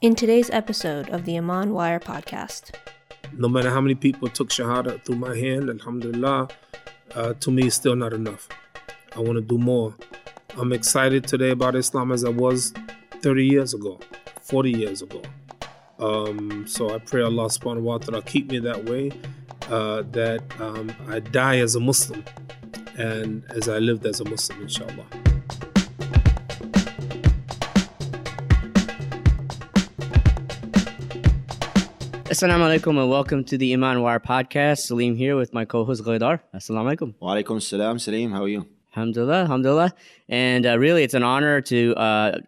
In today's episode of the Iman Wire podcast. No matter how many people took Shahada through my hand, alhamdulillah, to me it's still not enough. I want to do more. I'm excited today about Islam as I was 30 years ago, 40 years ago. So I pray Allah subhanahu wa ta'ala keep me that way, that I die as a Muslim and as I lived as a Muslim, inshallah. Assalamu alaikum and welcome to the Iman Wire podcast. Salim here with my co-host Ghaydar. Assalamu alaikum. Wa alaikum salam. Salim, how are you? Alhamdulillah, alhamdulillah. And really it's an honor to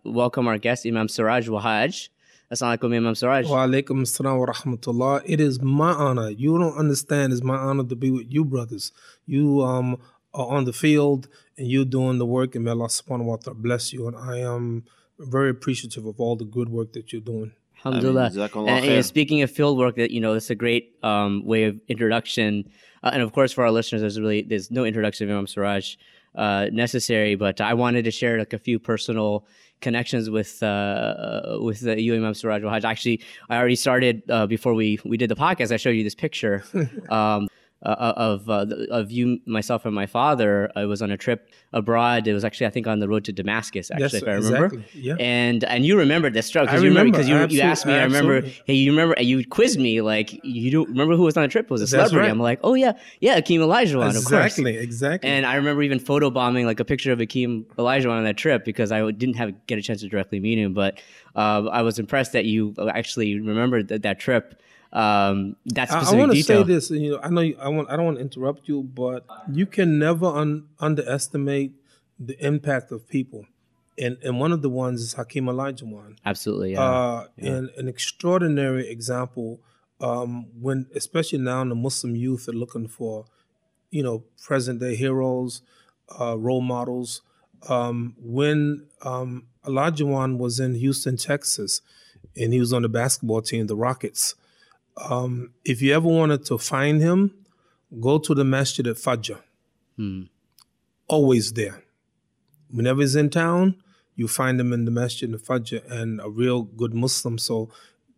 welcome our guest Imam Siraj Wahhaj. Assalamu alaikum, Imam Siraj. Wa alaikum assalam wa rahmatullah. It is my honor. You don't understand, it's my honor to be with you brothers. You are on the field and you're doing the work, and may Allah subhanahu wa ta'ala bless you. And I am very appreciative of all the good work that you're doing. Alhamdulillah. And speaking of field work, that it's a great way of introduction, and of course for our listeners, there's no introduction of Imam Siraj necessary. But I wanted to share like a few personal connections with you, Imam Siraj Wahhaj. Actually, I already started before we did the podcast. I showed you this picture of you, myself, and my father. I was on a trip abroad. It was actually, I think, on the road to Damascus, actually, yes, if I remember. Exactly. Yeah. And you remembered this trip. Because you asked me, you quizzed me, like, you don't remember who was on the trip? It was a celebrity. Right. I'm like, oh yeah, Hakeem Olajuwon, of course. Exactly. And I remember even photobombing, like, a picture of Hakeem Olajuwon on that trip because I didn't get a chance to directly meet him. But I was impressed that you actually remembered that trip. That's I want to say this, I know I don't want to interrupt you, but you can never underestimate the impact of people, and one of the ones is Hakeem Olajuwon. Absolutely, yeah. And an extraordinary example, when especially now in the Muslim youth are looking for, present day heroes, role models. When Olajuwon was in Houston, Texas, and he was on the basketball team, the Rockets. If you ever wanted to find him, go to the masjid at Fajr. Always there. Whenever he's in town, you find him in the masjid at Fajr, and a real good Muslim. So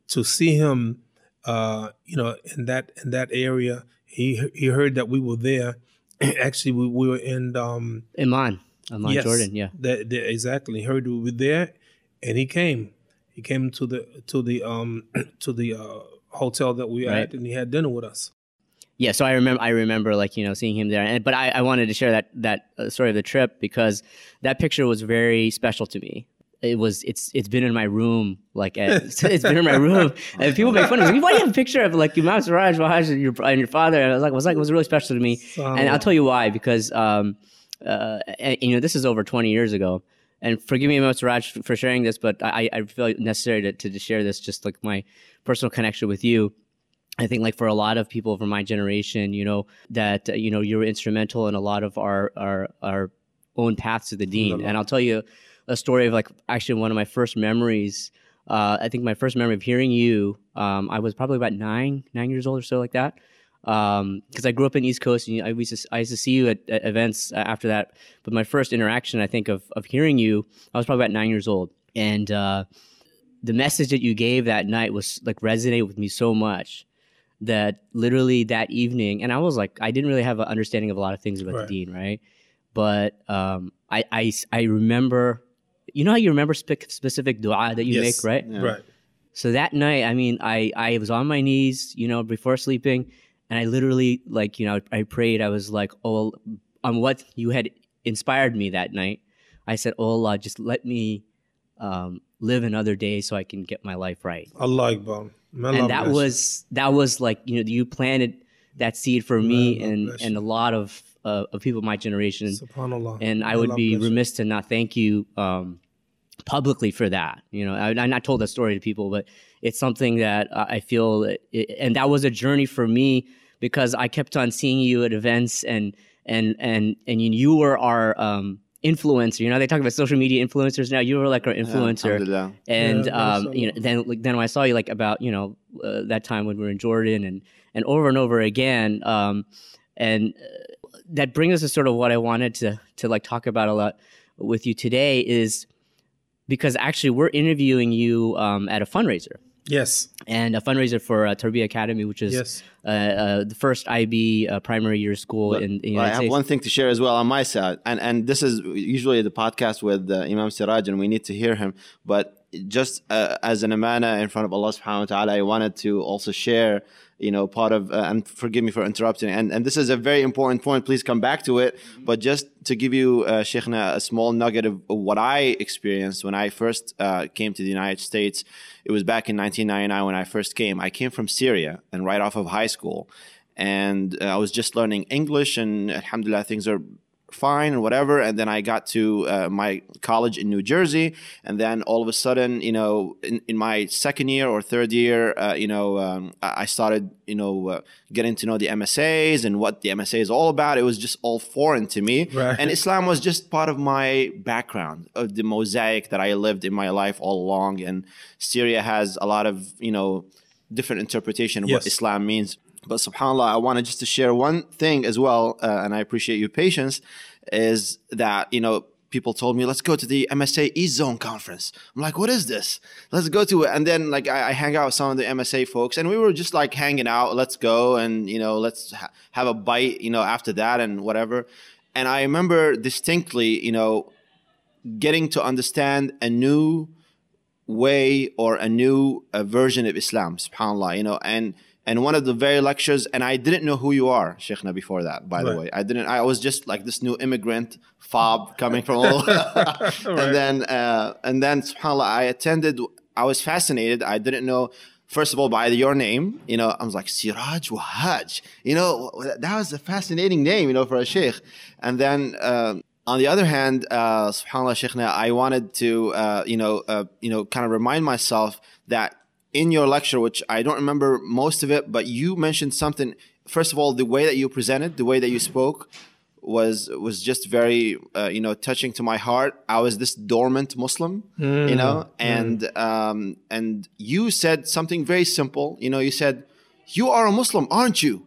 to see him, in that area, he heard that we were there. Actually, we were in Amman, yes, Jordan. Yeah, exactly. He heard we were there, and he came. He came to the hotel that we at, and he had dinner with us. Yeah, so I remember like, seeing him there. But I wanted to share that story of the trip because that picture was very special to me. It's been in my room, it's been in my room, and people make fun of me. Why do you have a picture of like Imam Siraj Wahhaj and your father? And I was like, it was really special to me, and I'll tell you why, because this is over 20 years ago. And forgive me, Imam Siraj, for sharing this, but I feel it necessary to share this, just like my personal connection with you. I think like for a lot of people from my generation, that, you were instrumental in a lot of our own paths to the deen. And I'll tell you a story of like actually one of my first memories. I think my first memory of hearing you, I was probably about nine years old or so like that. Because I grew up in East Coast, and I used to see you at events after that. But my first interaction, I think, of hearing you, I was probably about 9 years old, and the message that you gave that night was like resonated with me so much that literally that evening, and I was like, I didn't really have an understanding of a lot of things about the deen, right? But I remember, how you remember specific du'a that you make, right? Yeah. Right. So that night, I mean, I was on my knees, before sleeping. And I literally, I prayed. I was like, oh, on what you had inspired me that night, I said, oh Allah, just let me live another day so I can get my life right. Allah Akbar. And that was like, you planted that seed for me and a lot of people my generation. SubhanAllah. And I would be remiss to not thank you publicly for that. I not told that story to people, but it's something that I feel, and that was a journey for me. Because I kept on seeing you at events, and you were our influencer. They talk about social media influencers now. You were like our influencer, and then when I saw you like about that time when we were in Jordan, and over and over again, and that brings us to sort of what I wanted to like talk about a lot with you today is because actually we're interviewing you at a fundraiser. Yes. And a fundraiser for Tarbiya Academy, which is the first IB primary year school in the United States. I have one thing to share as well on my side. And this is usually the podcast with Imam Siraj, and we need to hear him. But just as an amana in front of Allah subhanahu wa ta'ala, I wanted to also share, you know, part of, and forgive me for interrupting. And this is a very important point. Please come back to it. But just to give you, Sheikhna, a small nugget of what I experienced when I first came to the United States. It was back in 1999 when I first came. I came from Syria and right off of high school. And I was just learning English and alhamdulillah, things are fine or whatever. And then I got to my college in New Jersey. And then all of a sudden, you know, in my second year or third year, I started, getting to know the MSAs and what the MSA is all about. It was just all foreign to me. Right. And Islam was just part of my background, of the mosaic that I lived in my life all along. And Syria has a lot of, different interpretation of what Islam means. But subhanAllah, I wanted just to share one thing as well, and I appreciate your patience, is that, people told me, let's go to the MSA East Zone conference. I'm like, what is this? Let's go to it. And then I hang out with some of the MSA folks and we were just like hanging out. Let's go and, let's have a bite, after that and whatever. And I remember distinctly, getting to understand a new way or a new version of Islam, subhanAllah, and one of the very lectures, and I didn't know who you are, Sheikhna, before that, by the way. I was just like this new immigrant fob coming from all and then subhanAllah, I was fascinated. I didn't know, first of all, by your name, I was like, Siraj Wahhaj. That was a fascinating name, for a sheikh. And then on the other hand, subhanAllah, Sheikhna, I wanted to, kind of remind myself that in your lecture, which I don't remember most of it, but you mentioned something. First of all, the way that you presented, the way that you spoke was just very, touching to my heart. I was this dormant Muslim, and you said something very simple. You said, you are a Muslim, aren't you?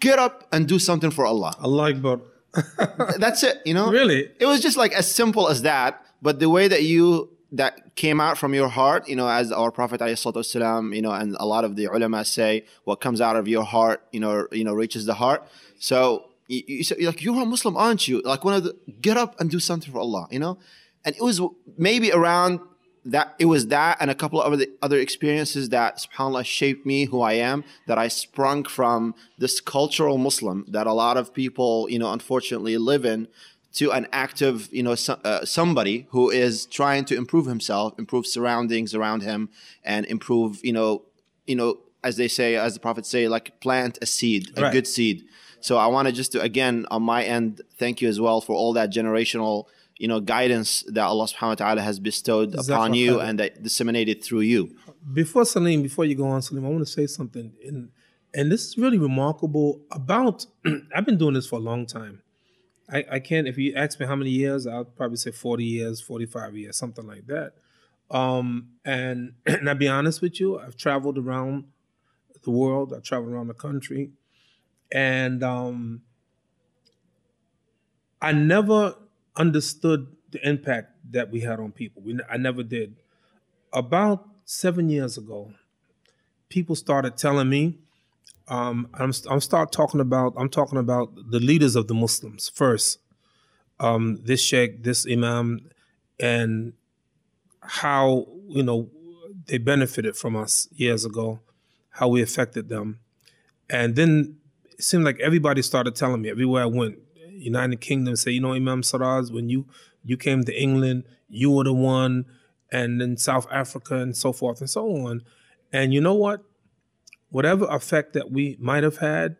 Get up and do something for Allah. Allah Akbar. That's it, Really? It was just like as simple as that, but the way that you... that came out from your heart, as our Prophet ﷺ, and a lot of the ulama say, what comes out of your heart, reaches the heart. So you said, you're a Muslim, aren't you? Get up and do something for Allah, And it was maybe around that, it was that and a couple of other experiences that, subhanAllah, shaped me, who I am, that I sprung from this cultural Muslim that a lot of people, unfortunately live in, to an active, somebody who is trying to improve himself, improve surroundings around him, and improve, as they say, as the Prophet say, plant a seed, a good seed. So I wanted just to, again, on my end, thank you as well for all that generational, guidance that Allah subhanahu wa ta'ala has bestowed upon you and that disseminated through you. Before you go on, Salim, I want to say something. And this is really remarkable about, I've been doing this for a long time. I can't, if you ask me how many years, I'll probably say 40 years, 45 years, something like that. And I'll be honest with you, I've traveled around the world, I've traveled around the country, and I never understood the impact that we had on people. I never did. About 7 years ago, people started telling me, I'm talking about the leaders of the Muslims first. This sheikh, this imam, and how, they benefited from us years ago, how we affected them. And then it seemed like everybody started telling me everywhere I went, United Kingdom, say, Imam Siraj, when you came to England, you were the one, and then South Africa and so forth and so on. And you know what? Whatever effect that we might have had,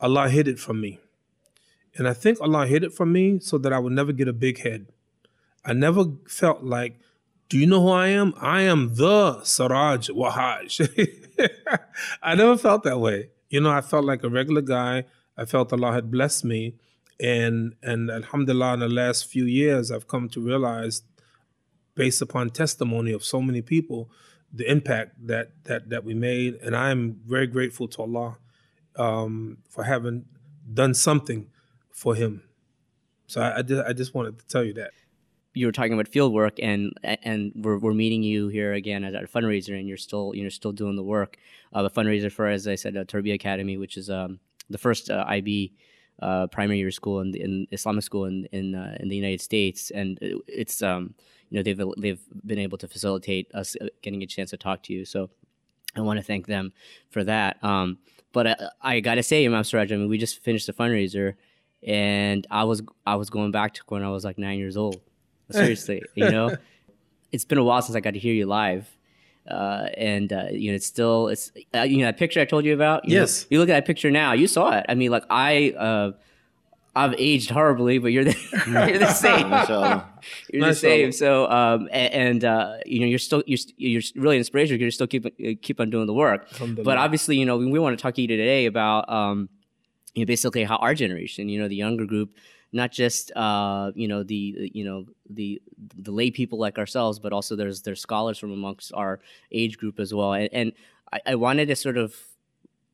Allah hid it from me. And I think Allah hid it from me so that I would never get a big head. I never felt like, do you know who I am? I am the Siraj Wahhaj. I never felt that way. I felt like a regular guy. I felt Allah had blessed me. And alhamdulillah, in the last few years, I've come to realize, based upon testimony of so many people, the impact that we made, and I'm very grateful to Allah for having done something for Him. So I just wanted to tell you that. you were talking about field work, and we're meeting you here again at a fundraiser, and you're still doing the work. The fundraiser for, as I said, Tarbiya Academy, which is the first IB primary year school in Islamic school in the United States, and it's they've been able to facilitate us getting a chance to talk to you. So I want to thank them for that. But I gotta say, Imam Siraj, I mean, we just finished the fundraiser, and I was going back to when I was like 9 years old. Seriously, you know, it's been a while since I got to hear you live. It's that picture I told you about. Yes. You look at that picture now, you saw it. I mean, like I've aged horribly, but you're the same. You're the same. So, you're really inspirational. You're still keep on doing the work. But obviously, we want to talk to you today about, basically how our generation, the younger group, not just the lay people like ourselves, but also there's scholars from amongst our age group as well. And I wanted to sort of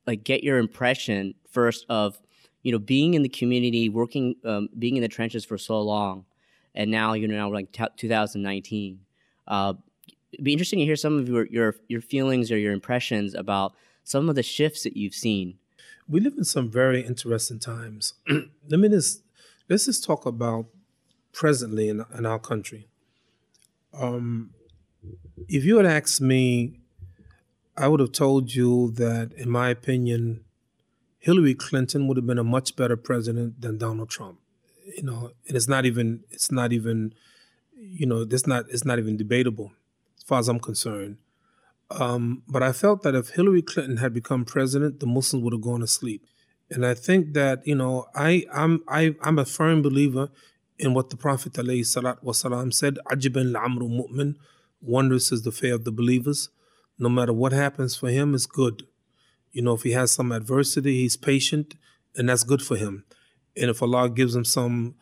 like get your impression first of being in the community, working, being in the trenches for so long, and now we're like 2019. It'd be interesting to hear some of your feelings or your impressions about some of the shifts that you've seen. We live in some very interesting times. Let's just talk about presently in our country. If you had asked me, I would have told you that, in my opinion, Hillary Clinton would have been a much better president than Donald Trump. And it's not even debatable as far as I'm concerned. But I felt that if Hillary Clinton had become president, the Muslims would have gone to sleep. And I think that, I'm a firm believer in what the Prophet ﷺ said, Ajiban la'amru mu'min, wondrous is the fate of the believers. No matter what happens for him, it's good. If he has some adversity, he's patient, and that's good for him. And if Allah gives him some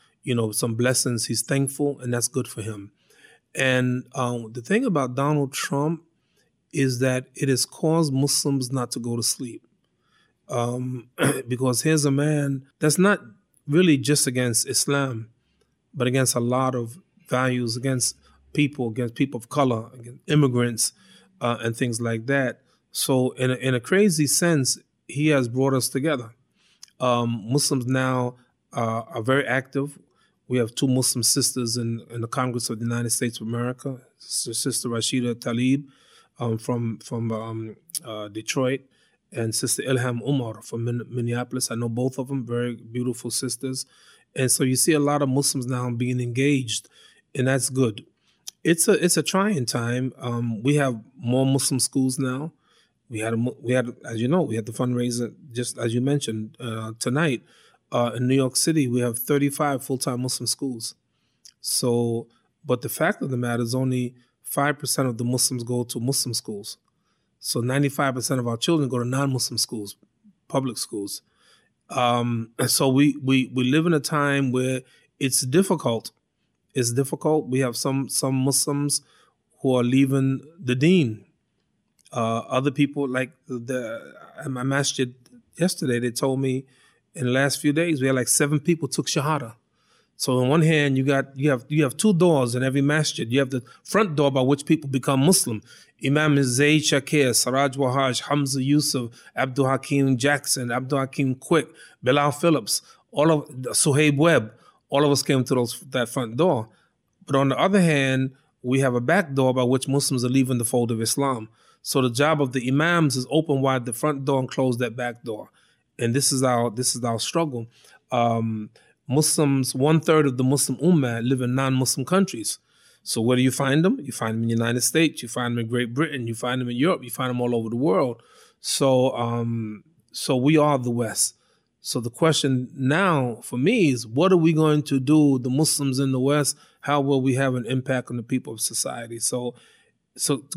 blessings, he's thankful, and that's good for him. And the thing about Donald Trump is that it has caused Muslims not to go to sleep. Because here's a man that's not really just against Islam, but against a lot of values, against people of color, against immigrants, and things like that. So in a crazy sense, he has brought us together. Muslims now are very active. We have two Muslim sisters in the Congress of the United States of America, Sister Rashida Tlaib from Detroit, and Sister Ilhan Omar from Minneapolis. I know both of them, very beautiful sisters. And so you see a lot of Muslims now being engaged, and that's good. It's a trying time. We have more Muslim schools now. We had the fundraiser, just as you mentioned, tonight. In New York City, we have 35 full-time Muslim schools. So, but the fact of the matter is only 5% of the Muslims go to Muslim schools. So 95% of our children go to non-Muslim schools, public schools. So we live in a time where it's difficult. It's difficult. We have some Muslims who are leaving the deen. Other people, like my masjid yesterday, they told me in the last few days we had like 7 people took shahada. So on one hand, you have two doors in every masjid. You have the front door by which people become Muslim. Imam Zaid Shakir, Siraj Wahhaj, Hamza Yusuf, Abdul-Hakim Jackson, Abdul-Hakim Quick, Bilal Phillips, Suhaib Webb, all of us came to that front door. But on the other hand, we have a back door by which Muslims are leaving the fold of Islam. So the job of the imams is open wide the front door and close that back door. And this is our struggle. Muslims, 1/3 of the Muslim Ummah live in non-Muslim countries. So where do you find them? You find them in the United States, you find them in Great Britain, you find them in Europe, you find them all over the world. So we are the West. So the question now for me is, what are we going to do, the Muslims in the West? How will we have an impact on the people of society? So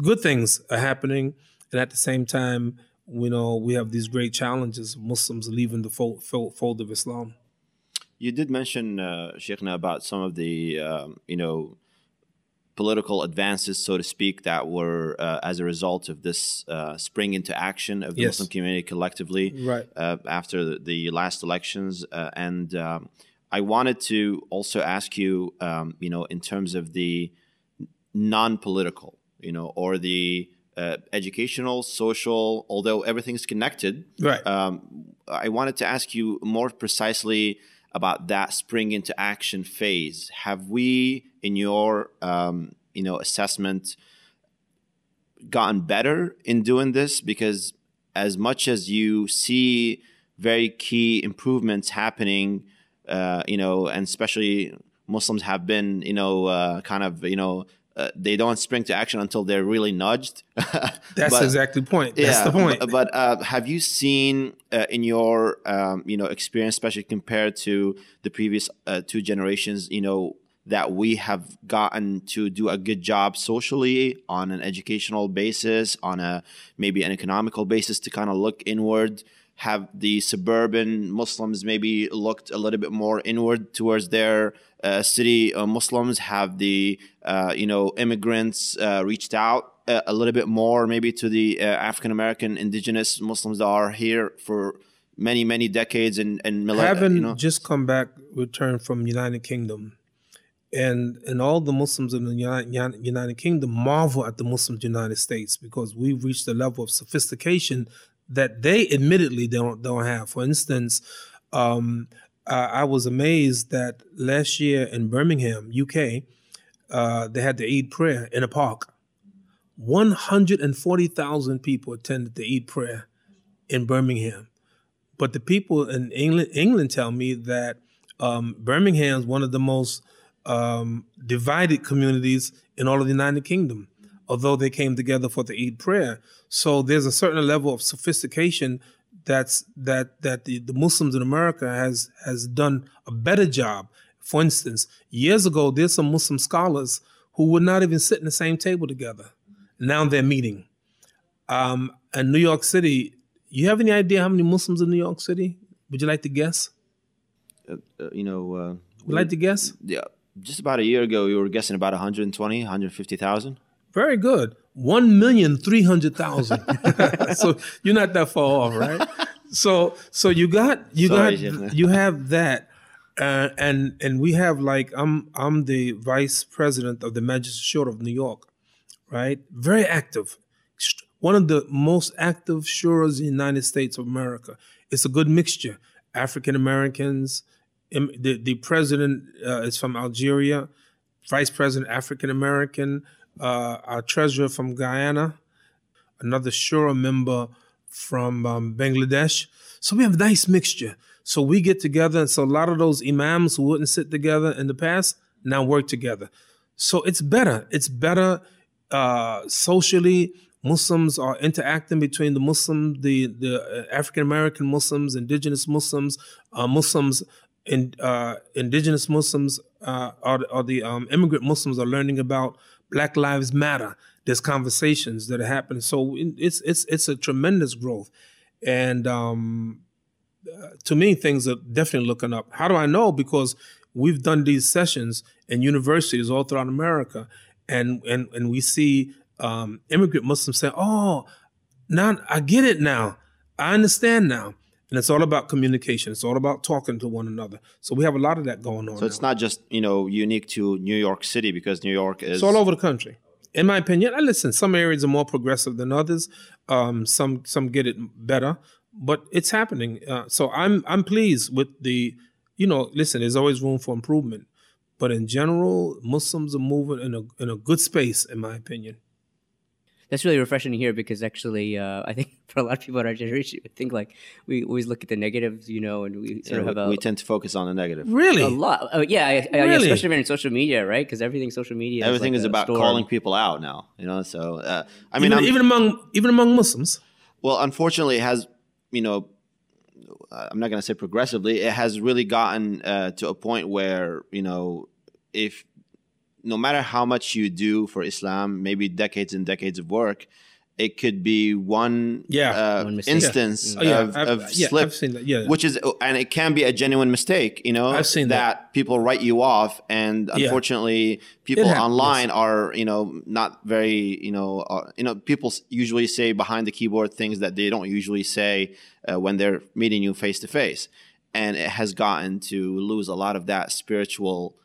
good things are happening. And at the same time, we have these great challenges of Muslims leaving the fold of Islam. You did mention, Sheikhna, about some of the, political advances, so to speak, that were as a result of this spring into action of the yes. Muslim community collectively, right. After the last elections. And I wanted to also ask you, you know, in terms of the non-political, you know, or the educational, social, although everything's connected. Right. I wanted to ask you more precisely about that spring into action phase. Have we, in your, you know, assessment, gotten better in doing this? Because as much as you see very key improvements happening, you know, and especially Muslims have been, you know, kind of, you know, they don't spring to action until they're really nudged. That's the point. But have you seen in your, you know, experience, especially compared to the previous two generations, you know, that we have gotten to do a good job socially on an educational basis, on a maybe an economical basis to kind of look inward? Have the suburban Muslims maybe looked a little bit more inward towards their city Muslims? Have the, you know, immigrants reached out a little bit more maybe to the African-American indigenous Muslims that are here for many, many decades and millennia? I haven't just come back, returned from United Kingdom. And all the Muslims in the United Kingdom marvel at the Muslims in the United States because we've reached a level of sophistication that they admittedly don't have. For instance, I was amazed that last year in Birmingham, UK, they had the Eid prayer in a park. 140,000 people attended the Eid prayer in Birmingham. But the people in England tell me that Birmingham is one of the most divided communities in all of the United Kingdom, although they came together for the Eid prayer. So there's a certain level of sophistication that the Muslims in America has done a better job. For instance, years ago, there's some Muslim scholars who would not even sit in the same table together. Now they're meeting. In New York City, you have any idea how many Muslims in New York City? Would you like to guess? Would you like to guess? Yeah. Just about a year ago, you were guessing about 120, 150,000. Very good. 1,300,000. So you're not that far off, right? You have that, and we have like I'm the vice president of the Magistrature of New York, right? Very active, one of the most active shuras in the United States of America. It's a good mixture. African Americans. The president is from Algeria, vice president African American. Our treasurer from Guyana, another Shura member from Bangladesh. So we have a nice mixture. So we get together, and so a lot of those imams who wouldn't sit together in the past now work together. So it's better. It's better socially. Muslims are interacting between the African American Muslims, indigenous Muslims, immigrant Muslims are learning about Black Lives Matter. There's conversations that are happening. So it's a tremendous growth. And to me, things are definitely looking up. How do I know? Because we've done these sessions in universities all throughout America. And we see immigrant Muslims say, oh, now I get it now. I understand now. And it's all about communication. It's all about talking to one another. So we have a lot of that going on. So it's not just, you know, unique to New York City, because New York is... It's all over the country. In my opinion, some areas are more progressive than others. Some get it better, but it's happening. So I'm pleased with the, you know, listen, there's always room for improvement. But in general, Muslims are moving in a good space, in my opinion. That's really refreshing to hear, because actually, I think for a lot of people in our generation, I think like we always look at the negatives, you know, and we tend to focus on the negative. Really? A lot. Oh, yeah, really? Especially when it's social media, right? Because everything's social media. Everything is about calling people out now, you know. So I mean, even among Muslims. Well, unfortunately, it has, you know, I'm not going to say progressively. It has really gotten to a point where, you know, if no matter how much you do for Islam, maybe decades and decades of work, it could be one instance of slip, I've seen that. Yeah. Which is, and it can be a genuine mistake, you know, I've seen that people write you off. And unfortunately, people online are, you know, not very, you know, people usually say behind the keyboard things that they don't usually say when they're meeting you face to face. And it has gotten to lose a lot of that spiritual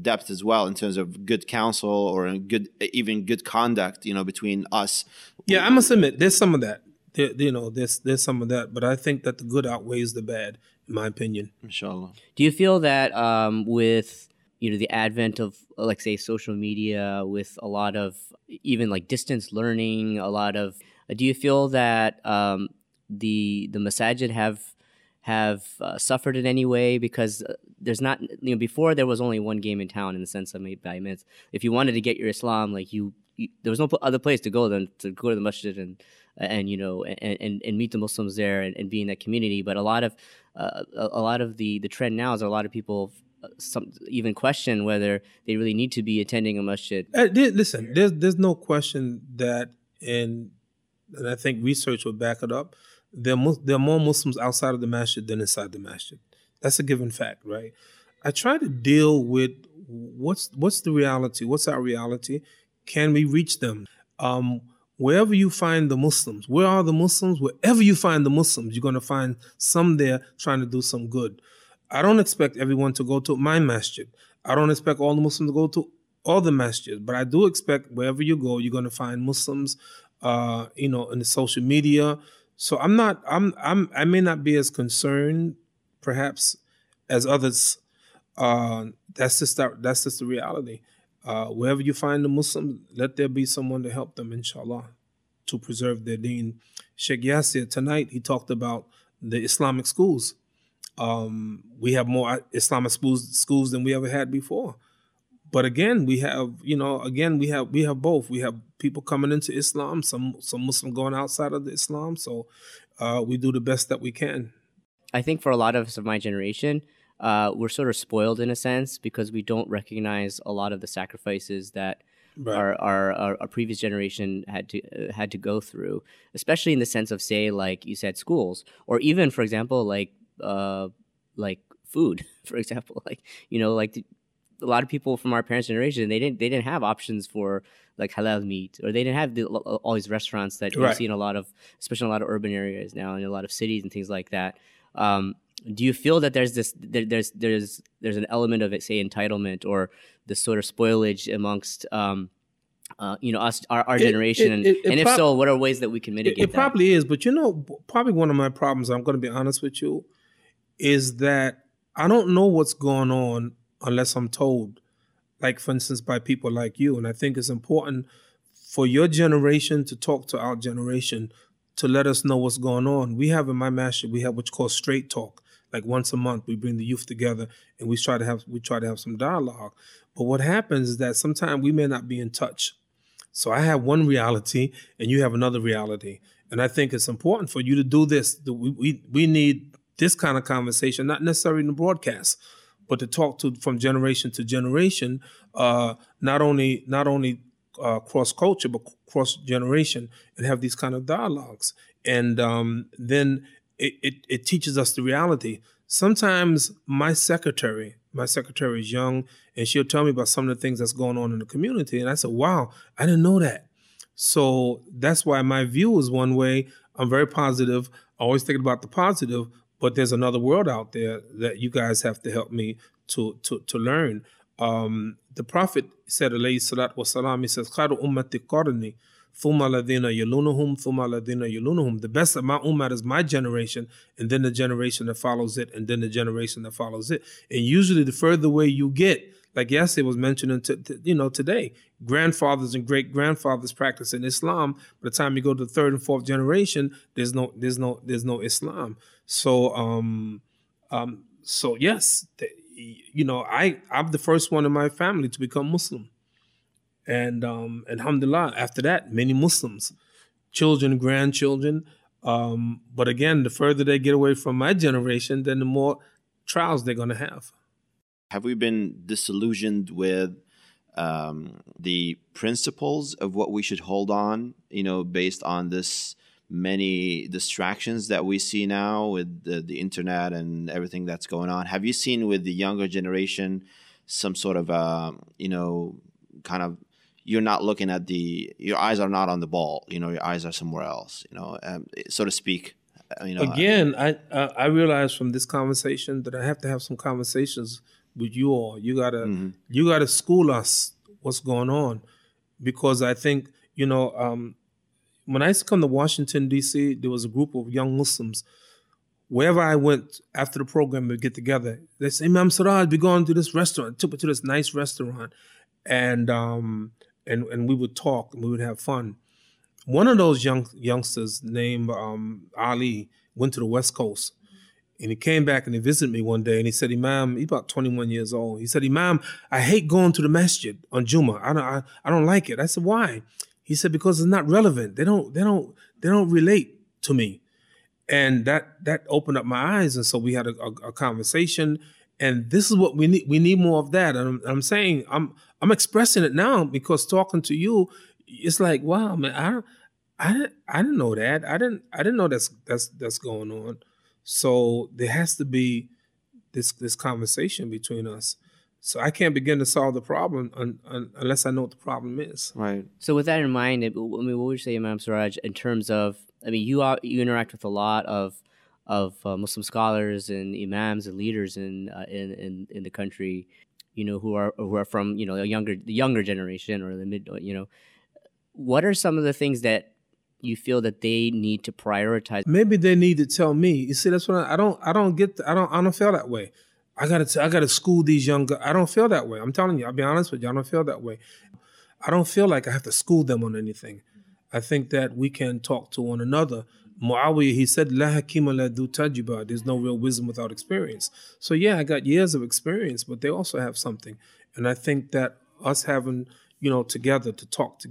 depth as well in terms of good counsel or good, even good conduct, you know, between us. Yeah, I must admit, there's some of that. There's some of that, but I think that the good outweighs the bad, in my opinion. Inshallah. Do you feel that with the advent of, like, say, social media, with a lot of even like distance learning, a lot of, do you feel that the masajid have suffered in any way? Because there's not, before there was only one game in town in the sense of made by imams. If you wanted to get your Islam, like you there was no other place to go than to go to the masjid and meet the Muslims there and be in that community. But a lot of the trend now is a lot of people even question whether they really need to be attending a masjid. Listen, there's no question that, and I think research will back it up, there are more Muslims outside of the masjid than inside the masjid. That's a given fact, right? I try to deal with what's the reality? What's our reality? Can we reach them? Wherever you find the Muslims, where are the Muslims? Wherever you find the Muslims, you're going to find some there trying to do some good. I don't expect everyone to go to my masjid. I don't expect all the Muslims to go to all the masjids, but I do expect wherever you go, you're going to find Muslims, in the social media. So I may not be as concerned, perhaps, as others. That's just the reality. Wherever you find the Muslims, let there be someone to help them, inshallah, to preserve their deen. Sheikh Yasir, tonight, he talked about the Islamic schools. We have more Islamic schools than we ever had before. But again, we have both. We have people coming into Islam, some Muslim going outside of the Islam. So we do the best that we can. I think for a lot of us of my generation, we're sort of spoiled in a sense because we don't recognize a lot of the sacrifices that right. our previous generation had to go through, especially in the sense of, say, like you said, schools, or even, for example, like food, for example, a lot of people from our parents' generation, they didn't have options for like halal meat, or they didn't have all these restaurants that you right. see in a lot of, especially in a lot of urban areas now, in a lot of cities and things like that. Do you feel that there's an element of, say, entitlement or this sort of spoilage amongst us, our generation? And if so, what are ways that we can mitigate that? It probably is, but probably one of my problems, I'm going to be honest with you, is that I don't know what's going on unless I'm told, like, for instance, by people like you. And I think it's important for your generation to talk to our generation to let us know what's going on. We have in my masjid, we have what's called straight talk. Like once a month, we bring the youth together and we try to have some dialogue. But what happens is that sometimes we may not be in touch. So I have one reality and you have another reality. And I think it's important for you to do this. We need this kind of conversation, not necessarily in the broadcast, but to talk to from generation to generation, not only cross culture, but cross generation, and have these kind of dialogues. And then it teaches us the reality. Sometimes my secretary is young, and she'll tell me about some of the things that's going on in the community. And I said, wow, I didn't know that. So that's why my view is one way. I'm very positive. I always think about the positive, but there's another world out there that you guys have to help me to learn. The Prophet said, alayhi salatu wasalam, he says, khairu ummati qarni, thumma alladhina yalunahum, thumma alladhina yalunahum. The best of my ummah is my generation, and then the generation that follows it, and then the generation that follows it. And usually the further away you get, like Yasir was mentioning today, grandfathers and great-grandfathers practice in Islam. By the time you go to the third and fourth generation, there's no Islam. So yes, I'm the first one in my family to become Muslim. And alhamdulillah, after that, many Muslims, children, grandchildren. But again, the further they get away from my generation, then the more trials they're going to have. Have we been disillusioned with the principles of what we should hold on, based on this many distractions that we see now with the internet and everything that's going on? Have you seen with the younger generation some sort of, kind of, you're not looking at your eyes are not on the ball, your eyes are somewhere else, so to speak? you know. Again, I realize from this conversation that I have to have some conversations with you all. You gotta school us what's going on, because I think, you know, when I used to come to Washington, D.C., there was a group of young Muslims. Wherever I went after the program, we'd get together. They say, Imam Siraj, we're going to this restaurant. Took me to this nice restaurant. And we would talk and we would have fun. One of those youngsters named Ali went to the West Coast. And he came back and he visited me one day and he said, Imam, he's about 21 years old. He said, Imam, I hate going to the masjid on Jummah. I don't like it. I said, why? He said, because it's not relevant. They don't relate to me. And that opened up my eyes. And so we had a conversation. And this is what we need. We need more of that. And I'm saying, I'm expressing it now, because talking to you, it's like, wow, man, I didn't know that. I didn't know that's going on. So there has to be this conversation between us. So I can't begin to solve the problem unless I know what the problem is. Right. So with that in mind, what would you say, Imam Siraj, in terms of, you interact with a lot of Muslim scholars and imams and leaders in the country, you know, who are from, you know, the younger generation or the mid, you know, what are some of the things that you feel that they need to prioritize? Maybe they need to tell me. You see, that's what I don't feel that way. I gotta school these young guys. I don't feel that way. I'm telling you, I'll be honest with you, I don't feel that way. I don't feel like I have to school them on anything. I think that we can talk to one another. Muawiyah, he said, La hakima la du tajiba. There's no real wisdom without experience. So yeah, I got years of experience, but they also have something. And I think that us having, you know, together, talk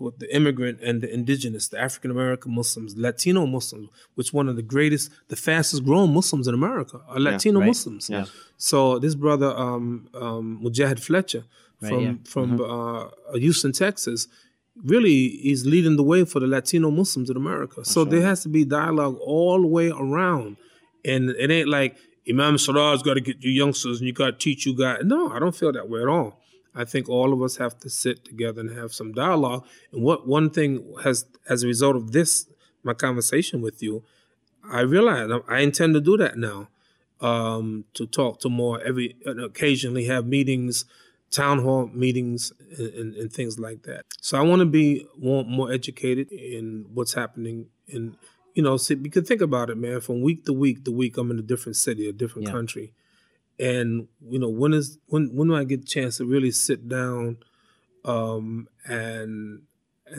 with the immigrant and the indigenous, the African-American Muslims, Latino Muslims, which one of the greatest, the fastest growing Muslims in America are Latino Muslims. Yeah. So this brother, Mujahid Fletcher from Houston, Texas, really is leading the way for the Latino Muslims in America. So there has to be dialogue all the way around. And it ain't like Imam Siraj's got to get you youngsters and you got to teach you guys. No, I don't feel that way at all. I think all of us have to sit together and have some dialogue. And what one thing has, as a result of this, my conversation with you, I realize I intend to do that now, to talk to more occasionally have meetings, town hall meetings and things like that. So I want to be more educated in what's happening. And, you know, see, you can think about it, man, from week to week, I'm in a different city, a different country. And, you know, when do I get a chance to really sit down and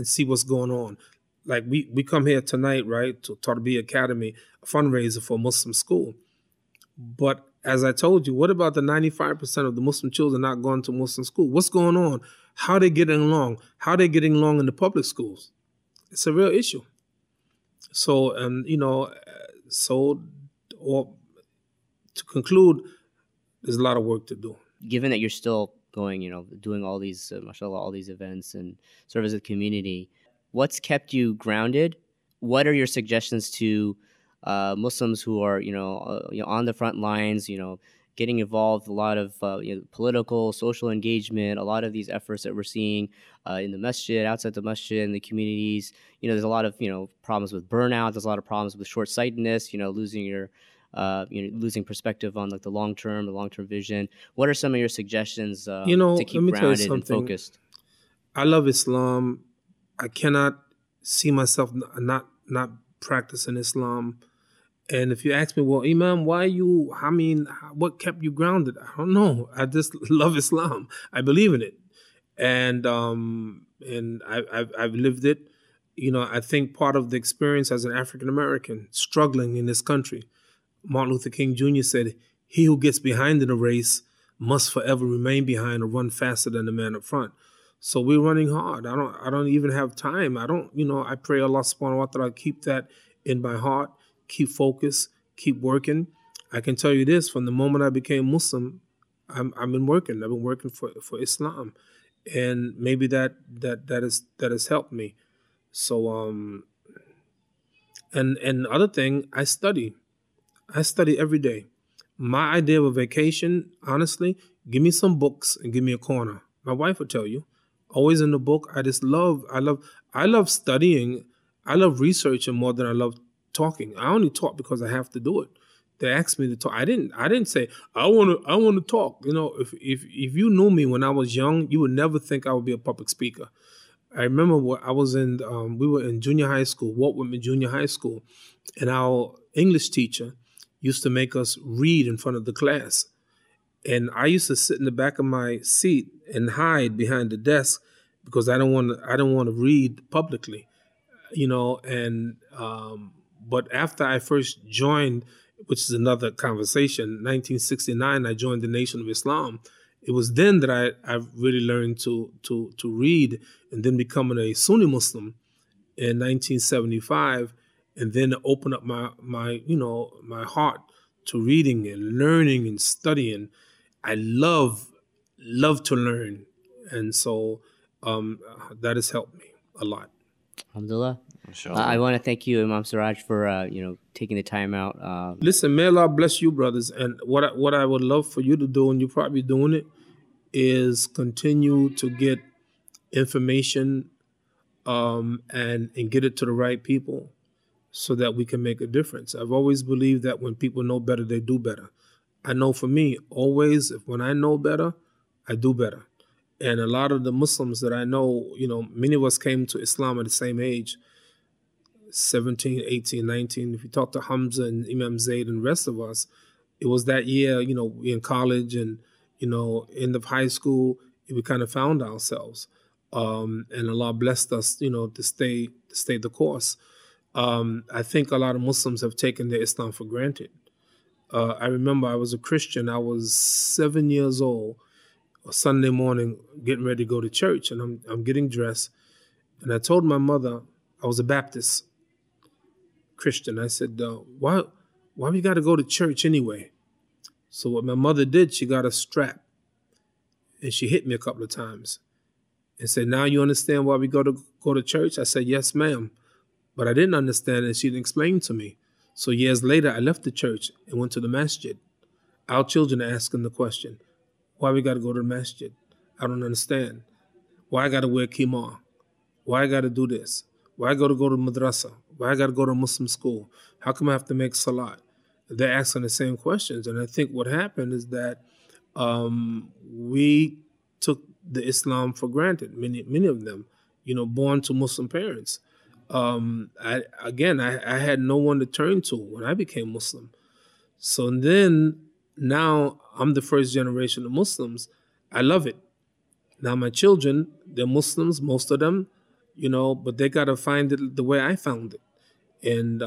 see what's going on? Like we come here tonight, right, to Tarbiya Academy, a fundraiser for a Muslim school. But as I told you, what about the 95% of the Muslim children not going to Muslim school? What's going on? How are they getting along? How are they getting along in the public schools? It's a real issue. So, or to conclude, there's a lot of work to do. Given that you're still going, you know, doing all these, mashallah, all these events and serve as a community, what's kept you grounded? What are your suggestions to Muslims who are, you know, on the front lines, you know, getting involved, a lot of political, social engagement, a lot of these efforts that we're seeing in the masjid, outside the masjid, in the communities? You know, there's a lot of, you know, problems with burnout. There's a lot of problems with short-sightedness, you know, losing perspective on like the long-term vision. What are some of your suggestions to keep grounded and focused? I love Islam. I cannot see myself not practicing Islam. And if you ask me, well, Imam, what kept you grounded? I don't know. I just love Islam. I believe in it. And I've lived it. You know, I think part of the experience as an African-American struggling in this country, Martin Luther King Jr. said, he who gets behind in a race must forever remain behind or run faster than the man up front. So we're running hard. I don't even have time. I pray Allah subhanahu wa ta'ala keep that in my heart, keep focus, keep working. I can tell you this, from the moment I became Muslim, I've been working. I've been working for Islam. And maybe that has helped me. So and the other thing, I study. I study every day. My idea of a vacation, honestly, give me some books and give me a corner. My wife will tell you, always in the book. I love studying. I love researching more than I love talking. I only talk because I have to do it. They asked me to talk. I didn't say I want to talk. You know, if you knew me when I was young, you would never think I would be a public speaker. I remember what I was in. We were in junior high school, Walt Whitman Junior High School, and our English teacher used to make us read in front of the class. And I used to sit in the back of my seat and hide behind the desk because I don't want to read publicly, you know. And but after I first joined, which is another conversation, 1969, I joined the Nation of Islam. It was then that I really learned to read, and then becoming a Sunni Muslim in 1975, and then open up my heart to reading and learning and studying. I love to learn, and so that has helped me a lot. Alhamdulillah. I want to thank you, Imam Siraj, for taking the time out. Listen, may Allah bless you, brothers. And what I would love for you to do, and you're probably doing it, is continue to get information and get it to the right people, so that we can make a difference. I've always believed that when people know better, they do better. I know for me, always, when I know better, I do better. And a lot of the Muslims that I know, many of us came to Islam at the same age, 17, 18, 19. If you talk to Hamza and Imam Zaid and the rest of us, it was that year, we in college and, end of high school, we kind of found ourselves. And Allah blessed us, to stay the course. I think a lot of Muslims have taken their Islam for granted. I remember I was a Christian. I was 7 years old, a Sunday morning, getting ready to go to church, and I'm getting dressed. And I told my mother, I was a Baptist Christian. I said, why we got to go to church anyway? So what my mother did, she got a strap, and she hit me a couple of times and said, now you understand why we go to church? I said, yes, ma'am. But I didn't understand it, and she didn't explain to me. So years later, I left the church and went to the masjid. Our children are asking the question, why we got to go to the masjid? I don't understand. Why I got to wear khimar? Why I got to do this? Why I got to go to madrasa? Why I got to go to Muslim school? How come I have to make salat? They're asking the same questions. And I think what happened is that we took the Islam for granted, many of them, born to Muslim parents. I had no one to turn to when I became Muslim. So then, now I'm the first generation of Muslims. I love it. Now my children, they're Muslims, most of them, but they got to find it the way I found it. And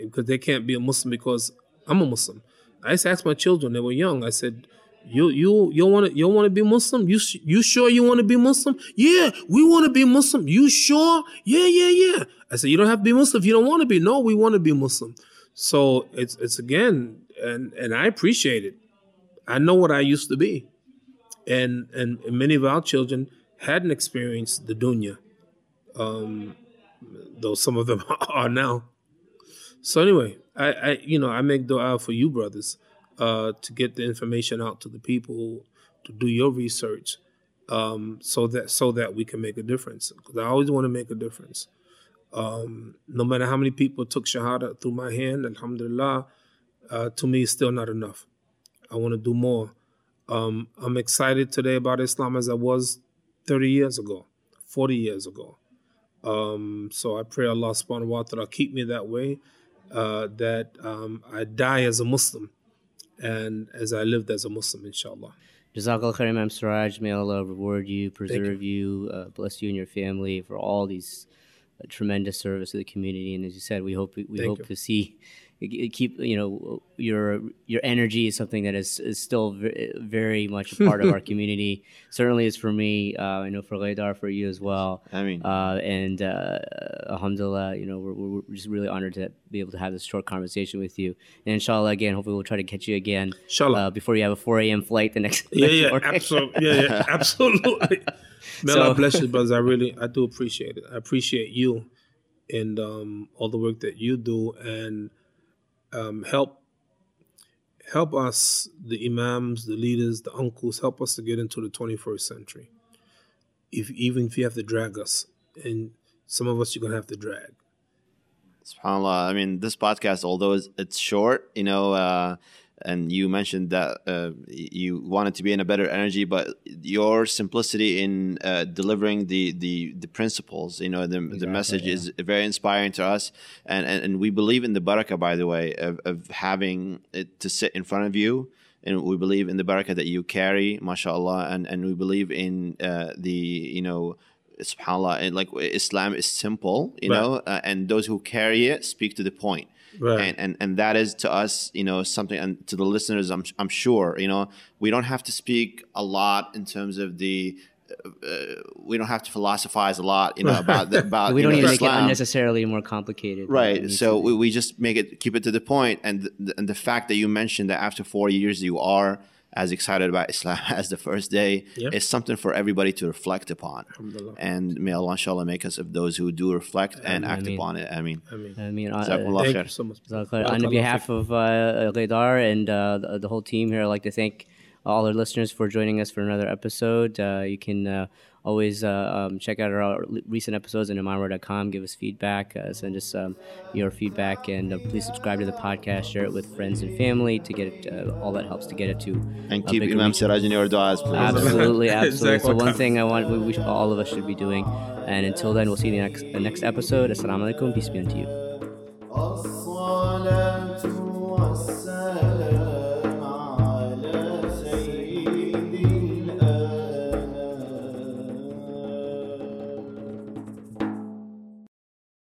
because they can't be a Muslim because I'm a Muslim. I used to ask my children, they were young, I said, You want to be Muslim? You sure you want to be Muslim? Yeah, we want to be Muslim. You sure? Yeah. I said, you don't have to be Muslim if you don't want to be. No, we want to be Muslim. So it's again, and I appreciate it. I know what I used to be, and many of our children hadn't experienced the dunya, though some of them are now. So anyway, I make dua for you, brothers. To get the information out to the people, to do your research, so that we can make a difference. Because I always want to make a difference. No matter how many people took Shahada through my hand, alhamdulillah, to me it's still not enough. I want to do more. I'm excited today about Islam as I was 30 years ago, 40 years ago. So I pray Allah subhanahu wa ta'ala keep me that way, that I die as a Muslim. And as I lived as a Muslim, inshallah. Jazakallah khair, Imam Siraj. May Allah reward you, preserve you, bless you and your family for all these tremendous service to the community. And as you said, we hope to see keep your energy is something that is still very much a part of our community. Certainly is for me. I know for Ghaydar, for you as well. I mean, and alhamdulillah, we're just really honored to be able to have this short conversation with you. And inshallah, again, hopefully we'll try to catch you again. Inshallah, before you have a 4 a.m. flight the next. Morning. Absolutely. Yeah, absolutely. May Allah bless you, brothers. I do appreciate it. I appreciate you and all the work that you do, and. Help us, the imams, the leaders, the uncles, help us to get into the 21st century. Even if you have to drag us, and some of us you're going to have to drag. SubhanAllah. I mean, this podcast, although it's short, you know, and you mentioned that you wanted to be in a better energy, but your simplicity in delivering the principles, you know, the message is very inspiring to us. And we believe in the barakah, by the way, of having it to sit in front of you. And we believe in the barakah that you carry, mashallah. And we believe in the, you know, subhanAllah, and like Islam is simple, you know, and those who carry it speak to the point. And that is to us, you know, something, and to the listeners, I'm sure, you know, we don't have to speak a lot in terms of the, we don't have to philosophize a lot, you know, about the, about we don't even Islam. Make it unnecessarily more complicated. Right. So we just make it, keep it to the point. And the fact that you mentioned that after 4 years you are as excited about Islam as the first day is something for everybody to reflect upon. And may Allah inshallah make us of those who do reflect and act upon it. Thank you so much. On behalf of Ghaydar and the whole team here, I'd like to thank all our listeners for joining us for another episode. You can always check out our recent episodes on imanwire.com. Give us feedback, send us your feedback, and please subscribe to the podcast, share it with friends and family to get it, all that helps to get it to. And keep Imam Siraj in your du'as, please. Absolutely, absolutely. Exactly. So one thing I want, we should, all of us should be doing. And until then, we'll see you in the next episode. Assalamu alaikum. Peace be unto you.